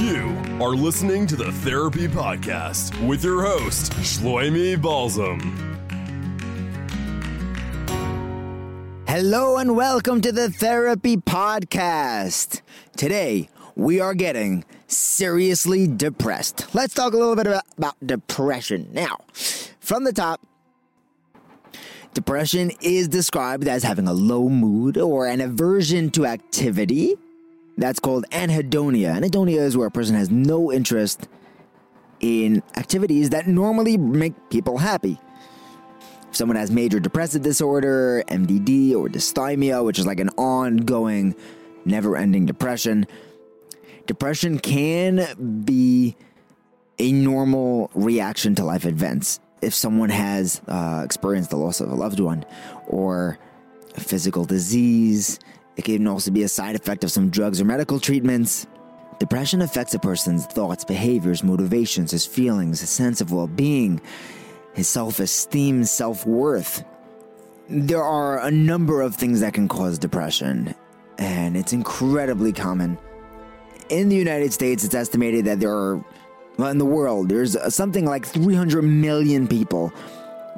You are listening to the Therapy Podcast with your host, Shloimi Balsam. Hello and welcome to the Therapy Podcast. Today, we are getting seriously depressed. Let's talk a little bit about depression. Now, from the top, depression is described as having a low mood or an aversion to activity. That's called anhedonia. Anhedonia is where a person has no interest in activities that normally make people happy. If someone has major depressive disorder, MDD, or dysthymia, which is like an ongoing, never-ending depression, depression can be a normal reaction to life events. If someone has experienced the loss of a loved one or a physical disease, it can also be a side effect of some drugs or medical treatments. Depression affects a person's thoughts, behaviors, motivations, his feelings, his sense of well-being, his self-esteem, self-worth. There are a number of things that can cause depression, and it's incredibly common. In the United States, it's estimated that there are, well, in the world, there's something like 300 million people,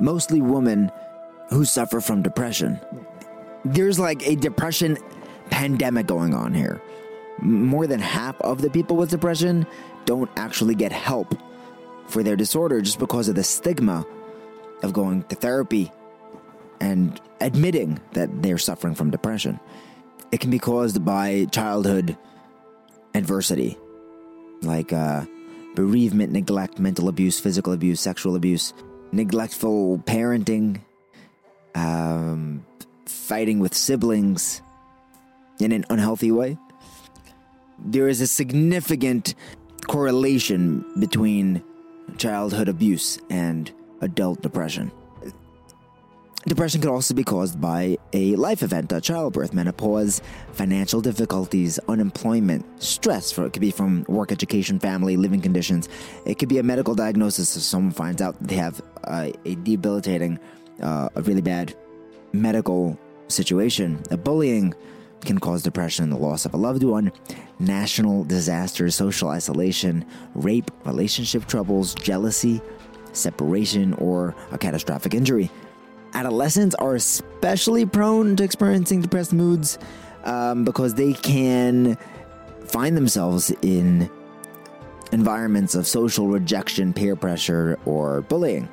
mostly women, who suffer from depression. There's like a depression pandemic going on here. More than half of the people with depression don't actually get help for their disorder just because of the stigma of going to therapy and admitting that they're suffering from depression. It can be caused by childhood adversity, like bereavement, neglect, mental abuse, physical abuse, sexual abuse, neglectful parenting, fighting with siblings in an unhealthy way. There is a significant correlation between childhood abuse and adult depression. Depression can also be caused by a life event, a childbirth, menopause, financial difficulties, unemployment, stress. It could be from work, education, family, living conditions. It could be a medical diagnosis if someone finds out they have a debilitating, a really bad medical situation. A bullying can cause depression, the loss of a loved one, national disasters, social isolation, rape, relationship troubles, jealousy, separation, or a catastrophic injury. Adolescents are especially prone to experiencing depressed moods because they can find themselves in environments of social rejection, peer pressure, or bullying.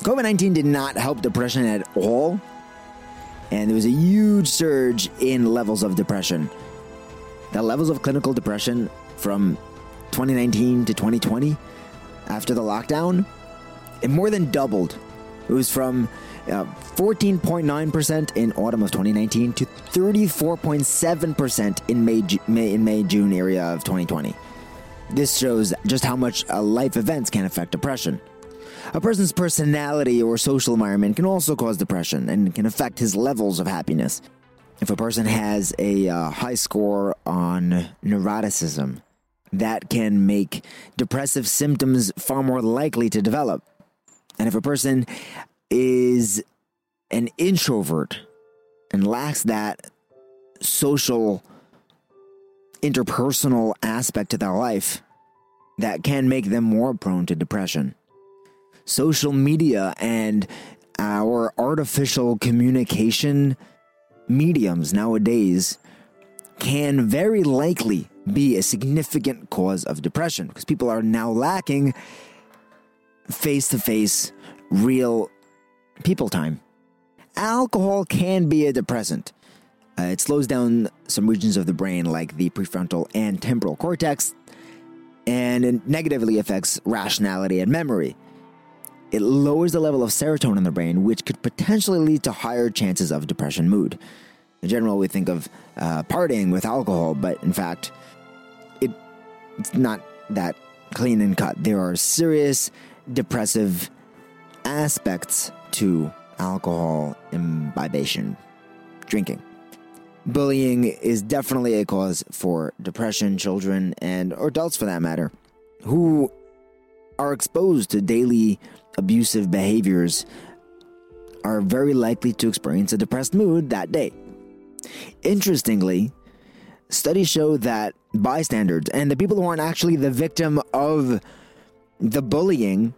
COVID-19 did not help depression at all, and there was a huge surge in levels of depression. The levels of clinical depression from 2019 to 2020, after the lockdown, it more than doubled. It was from 14.9% in autumn of 2019 to 34.7% in May-June area of 2020. This shows just how much life events can affect depression. A person's personality or social environment can also cause depression and can affect his levels of happiness. If a person has a high score on neuroticism, that can make depressive symptoms far more likely to develop. And if a person is an introvert and lacks that social, interpersonal aspect to their life, that can make them more prone to depression. Social media and our artificial communication mediums nowadays can very likely be a significant cause of depression because people are now lacking face-to-face, real people time. Alcohol can be a depressant. It slows down some regions of the brain like the prefrontal and temporal cortex, and it negatively affects rationality and memory. It lowers the level of serotonin in the brain, which could potentially lead to higher chances of depression mood. In general, we think of partying with alcohol, but in fact, it's not that clean and cut. There are serious depressive aspects to alcohol imbibition, drinking. Bullying is definitely a cause for depression. Children and adults, for that matter, who are exposed to daily abusive behaviors are very likely to experience a depressed mood that day. Interestingly, studies show that bystanders and the people who aren't actually the victim of the bullying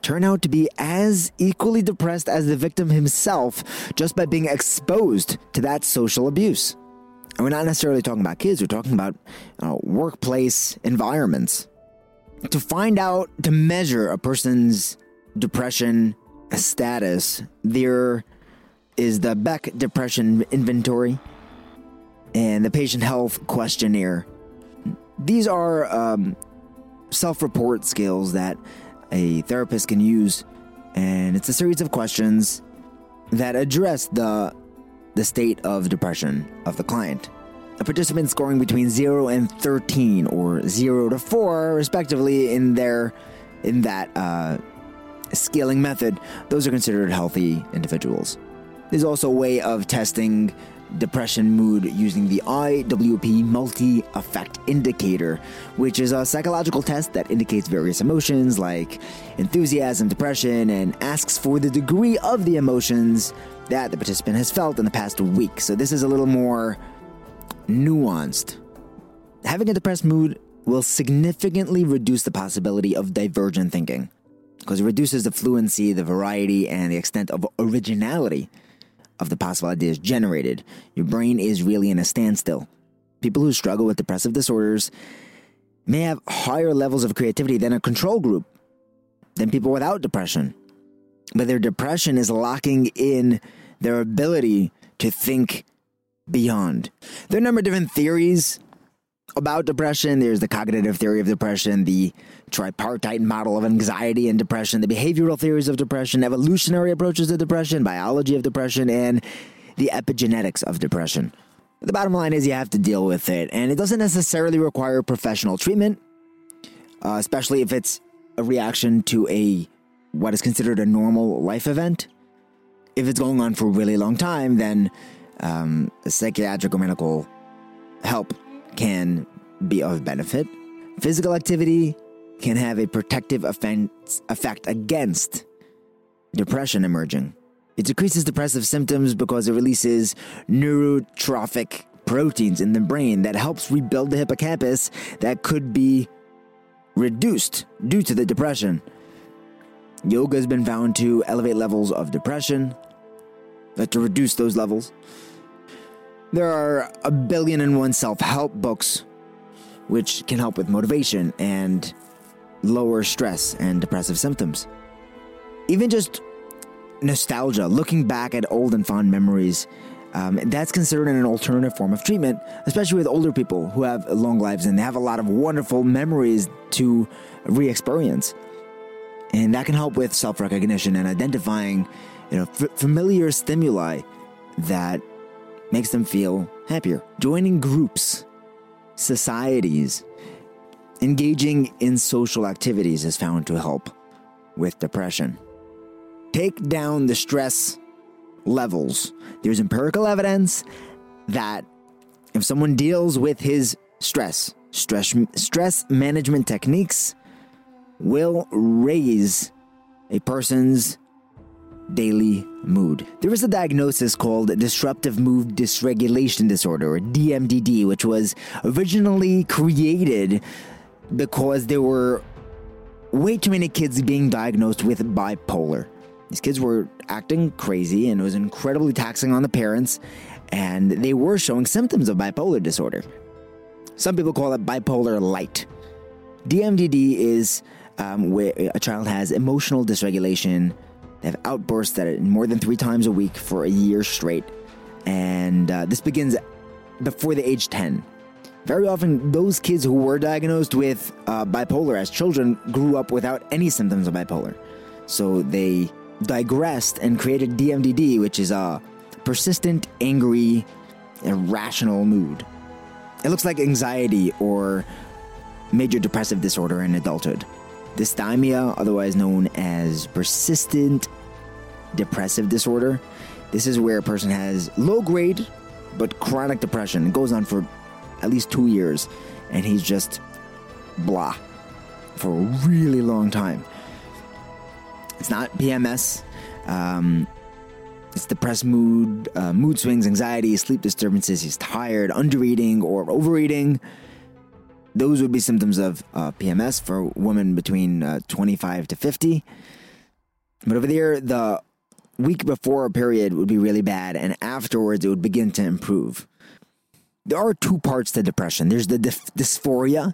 turn out to be as equally depressed as the victim himself just by being exposed to that social abuse. And we're not necessarily talking about kids, we're talking about workplace environments. To find out, to measure a person's depression status, there is the Beck Depression Inventory and the Patient Health Questionnaire. These are self-report scales that a therapist can use, and it's a series of questions that address the state of depression of the client. A participant scoring between 0 and 13 or 0 to 4 respectively in that scaling method, those are considered healthy individuals. There's also a way of testing depression mood using the IWP Multi-Effect Indicator, which is a psychological test that indicates various emotions like enthusiasm, depression, and asks for the degree of the emotions that the participant has felt in the past week. So this is a little more nuanced. Having a depressed mood will significantly reduce the possibility of divergent thinking because it reduces the fluency, the variety, and the extent of originality of the possible ideas generated. Your brain is really in a standstill. People who struggle with depressive disorders may have higher levels of creativity than a control group, than people without depression. But their depression is locking in their ability to think beyond. There are a number of different theories about depression. There's the cognitive theory of depression, the tripartite model of anxiety and depression, the behavioral theories of depression, evolutionary approaches to depression, biology of depression, and the epigenetics of depression. The bottom line is you have to deal with it, and it doesn't necessarily require professional treatment, especially if it's a reaction to what is considered a normal life event. If it's going on for a really long time, then psychiatric or medical help can be of benefit. Physical activity can have a protective effect against depression emerging. It decreases depressive symptoms because it releases neurotrophic proteins in the brain that helps rebuild the hippocampus that could be reduced due to the depression. Yoga has been found to elevate levels of depression, to reduce those levels. There are 1,000,000,001 self-help books which can help with motivation and lower stress and depressive symptoms. Even just nostalgia, looking back at old and fond memories, that's considered an alternative form of treatment, especially with older people who have long lives and they have a lot of wonderful memories to re-experience. And that can help with self-recognition and identifying, familiar stimuli that makes them feel happier. Joining groups, societies, engaging in social activities is found to help with depression. Take down the stress levels. There's empirical evidence that if someone deals with his stress management techniques will raise a person's daily mood. There is a diagnosis called disruptive mood dysregulation disorder, or DMDD, which was originally created because there were way too many kids being diagnosed with bipolar. These kids were acting crazy, and it was incredibly taxing on the parents, and they were showing symptoms of bipolar disorder. Some people call it bipolar light. DMDD is where a child has emotional dysregulation. They have outbursts that are more than 3 times a week for a year straight, and this begins before the age 10. Very often, those kids who were diagnosed with bipolar as children grew up without any symptoms of bipolar. So they digressed and created DMDD, which is a persistent, angry, irrational mood. It looks like anxiety or major depressive disorder in adulthood. Dysthymia, otherwise known as persistent depressive disorder. This is where a person has low-grade but chronic depression. It goes on for at least 2 years, and he's just blah for a really long time. It's not PMS. It's depressed mood, mood swings, anxiety, sleep disturbances. He's tired, undereating, or overeating. Those would be symptoms of PMS for women between 25 to 50. But over there, the week before a period would be really bad, and afterwards it would begin to improve. There are 2 parts to depression. There's the dysphoria,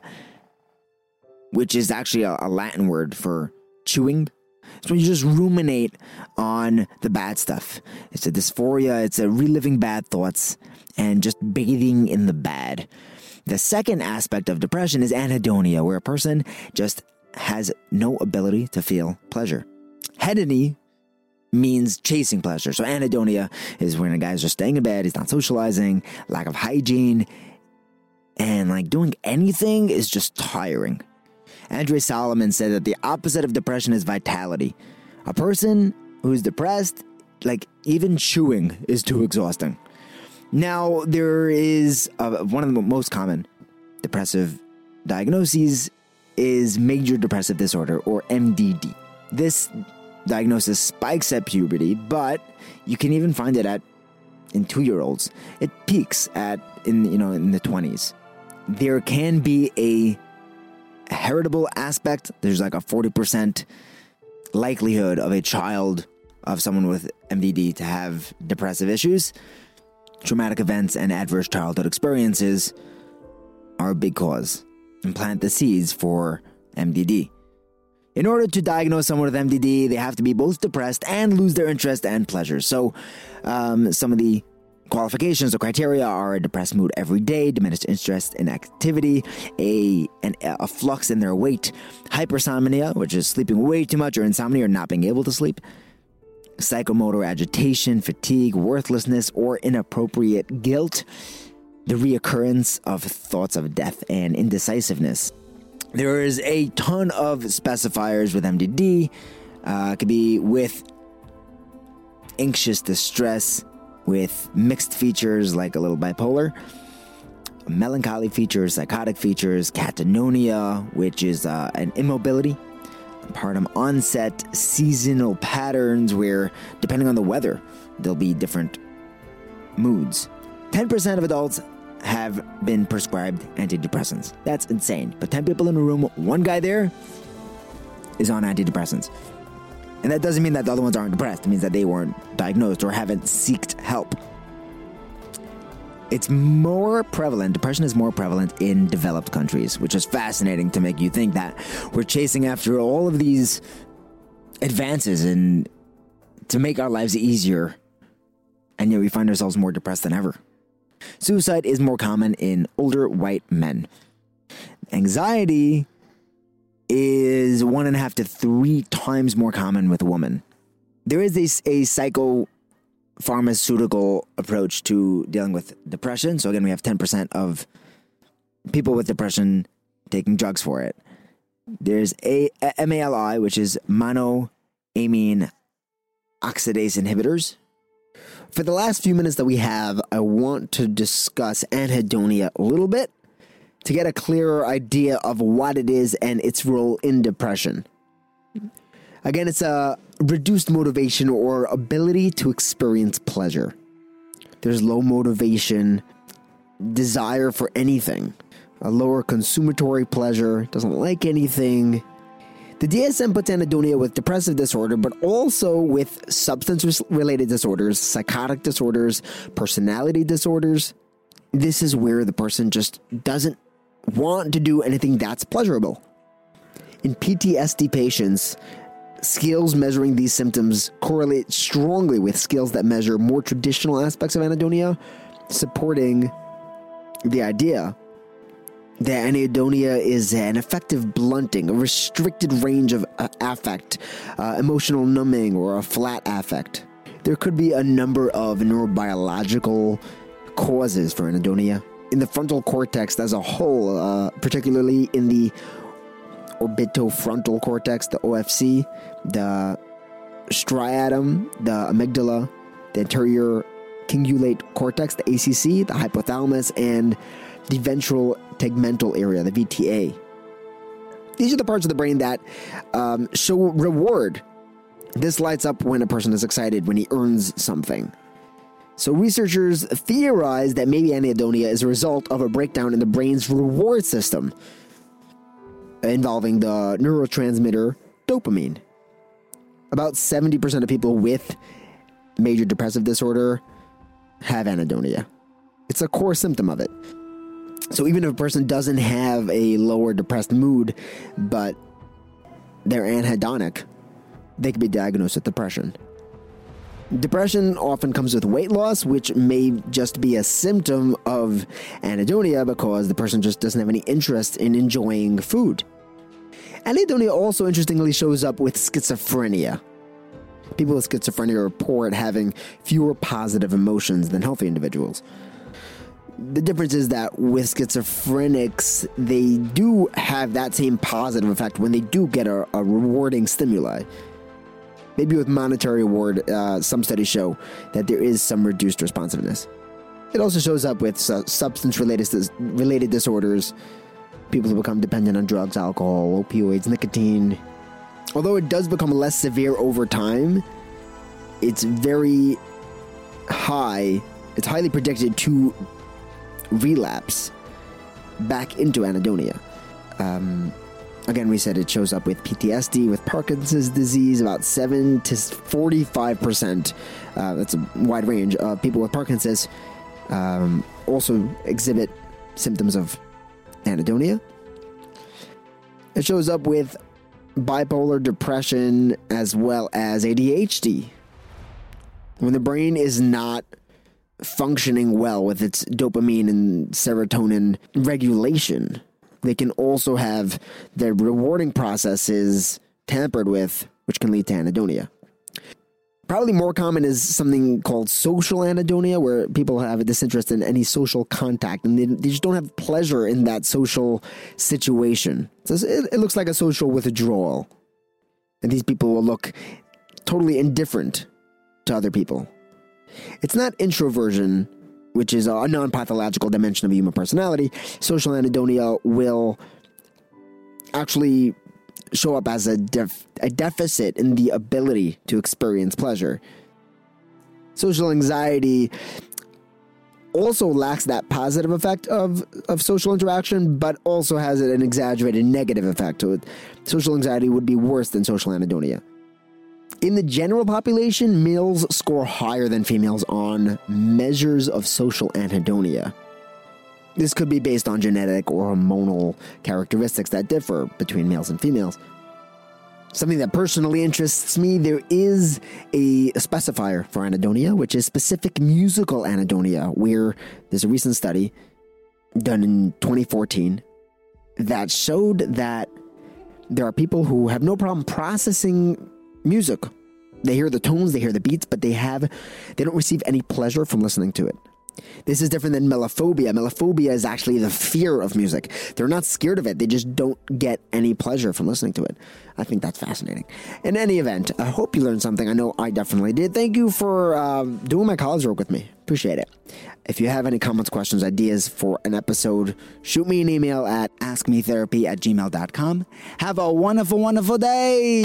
which is actually a Latin word for chewing. It's when you just ruminate on the bad stuff. It's a dysphoria. It's a reliving bad thoughts and just bathing in the bad. The second aspect of depression is anhedonia, where a person just has no ability to feel pleasure. Hedony means chasing pleasure. So anhedonia is when a guy's just staying in bed, he's not socializing, lack of hygiene, and like doing anything is just tiring. Andre Solomon said that the opposite of depression is vitality. A person who's depressed, like even chewing is too exhausting. Now, there is one of the most common depressive diagnoses is major depressive disorder, or MDD. This diagnosis spikes at puberty, but you can even find it in 2-year-olds. It peaks in the 20s. There can be a heritable aspect. There's like a 40% likelihood of a child of someone with MDD to have depressive issues. Traumatic events and adverse childhood experiences are a big cause and plant the seeds for MDD. In order to diagnose someone with MDD, they have to be both depressed and lose their interest and pleasure. So some of the qualifications or criteria are a depressed mood every day, diminished interest in activity, a flux in their weight, hypersomnia, which is sleeping way too much, or insomnia, or not being able to sleep, psychomotor agitation, fatigue, worthlessness, or inappropriate guilt, the reoccurrence of thoughts of death, and indecisiveness. There is a ton of specifiers with MDD. It could be with anxious distress, with mixed features like a little bipolar, melancholy features, psychotic features, catatonia, which is an immobility, postpartum onset, seasonal patterns where, depending on the weather, there'll be different moods. 10% of adults have been prescribed antidepressants. That's insane. But 10 people in a room, one guy there is on antidepressants. And that doesn't mean that the other ones aren't depressed. It means that they weren't diagnosed or haven't sought help. It's more prevalent. Depression is more prevalent in developed countries, which is fascinating to make you think that we're chasing after all of these advances and to make our lives easier, and yet we find ourselves more depressed than ever. Suicide is more common in older white men. Anxiety is 1.5 to 3 times more common with women. There is a pharmaceutical approach to dealing with depression. So again, we have 10% of people with depression taking drugs for it. There's MAOI, which is monoamine oxidase inhibitors. For the last few minutes that we have, I want to discuss anhedonia a little bit to get a clearer idea of what it is and its role in depression. Again, it's a reduced motivation or ability to experience pleasure. There's low motivation, desire for anything, a lower consummatory pleasure, doesn't like anything. The DSM puts anhedonia with depressive disorder, but also with substance-related disorders, psychotic disorders, personality disorders. This is where the person just doesn't want to do anything that's pleasurable. In PTSD patients, skills measuring these symptoms correlate strongly with skills that measure more traditional aspects of anhedonia, supporting the idea that anhedonia is an effective blunting, a restricted range of affect, emotional numbing, or a flat affect. There could be a number of neurobiological causes for anhedonia. In the frontal cortex as a whole, particularly in the orbitofrontal cortex, the OFC, the striatum, the amygdala, the anterior cingulate cortex, the ACC, the hypothalamus, and the ventral tegmental area, the VTA. These are the parts of the brain that show reward. This lights up when a person is excited, when he earns something. So researchers theorize that maybe anhedonia is a result of a breakdown in the brain's reward system, involving the neurotransmitter dopamine. About 70% of people with major depressive disorder have anhedonia. It's a core symptom of it. So even if a person doesn't have a lower depressed mood, but they're anhedonic, they could be diagnosed with depression. Depression often comes with weight loss, which may just be a symptom of anhedonia because the person just doesn't have any interest in enjoying food. Anhedonia also interestingly shows up with schizophrenia. People with schizophrenia are poor at having fewer positive emotions than healthy individuals. The difference is that with schizophrenics, they do have that same positive effect when they do get a rewarding stimuli. Maybe with monetary reward, some studies show that there is some reduced responsiveness. It also shows up with substance-related disorders, people who become dependent on drugs, alcohol, opioids, nicotine. Although it does become less severe over time, it's very high. It's highly predicted to relapse back into anhedonia. Again, we said it shows up with PTSD, with Parkinson's disease, about 7 to 45%. That's a wide range of people with Parkinson's also exhibit symptoms of anhedonia. It shows up with bipolar depression as well as ADHD. When the brain is not functioning well with its dopamine and serotonin regulation, they can also have their rewarding processes tampered with, which can lead to anhedonia. Probably more common is something called social anhedonia, where people have a disinterest in any social contact, and they just don't have pleasure in that social situation. So it looks like a social withdrawal. And these people will look totally indifferent to other people. It's not introversion, which is a non-pathological dimension of human personality. Social anhedonia will actually show up as a deficit in the ability to experience pleasure. Social anxiety also lacks that positive effect of social interaction, but also has an exaggerated negative effect to it. Social anxiety would be worse than social anhedonia. In the general population, males score higher than females on measures of social anhedonia. This could be based on genetic or hormonal characteristics that differ between males and females. Something that personally interests me, there is a specifier for anhedonia, which is specific musical anhedonia, where there's a recent study done in 2014 that showed that there are people who have no problem processing music. They hear the tones, they hear the beats, but they don't receive any pleasure from listening to it. This is different than melophobia. Melophobia is actually the fear of music. They're not scared of it. They just don't get any pleasure from listening to it. I think that's fascinating. In any event, I hope you learned something. I know I definitely did. Thank you for doing my college work with me. Appreciate it. If you have any comments, questions, ideas for an episode, shoot me an email at askmetherapy@gmail.com. Have a wonderful, wonderful day.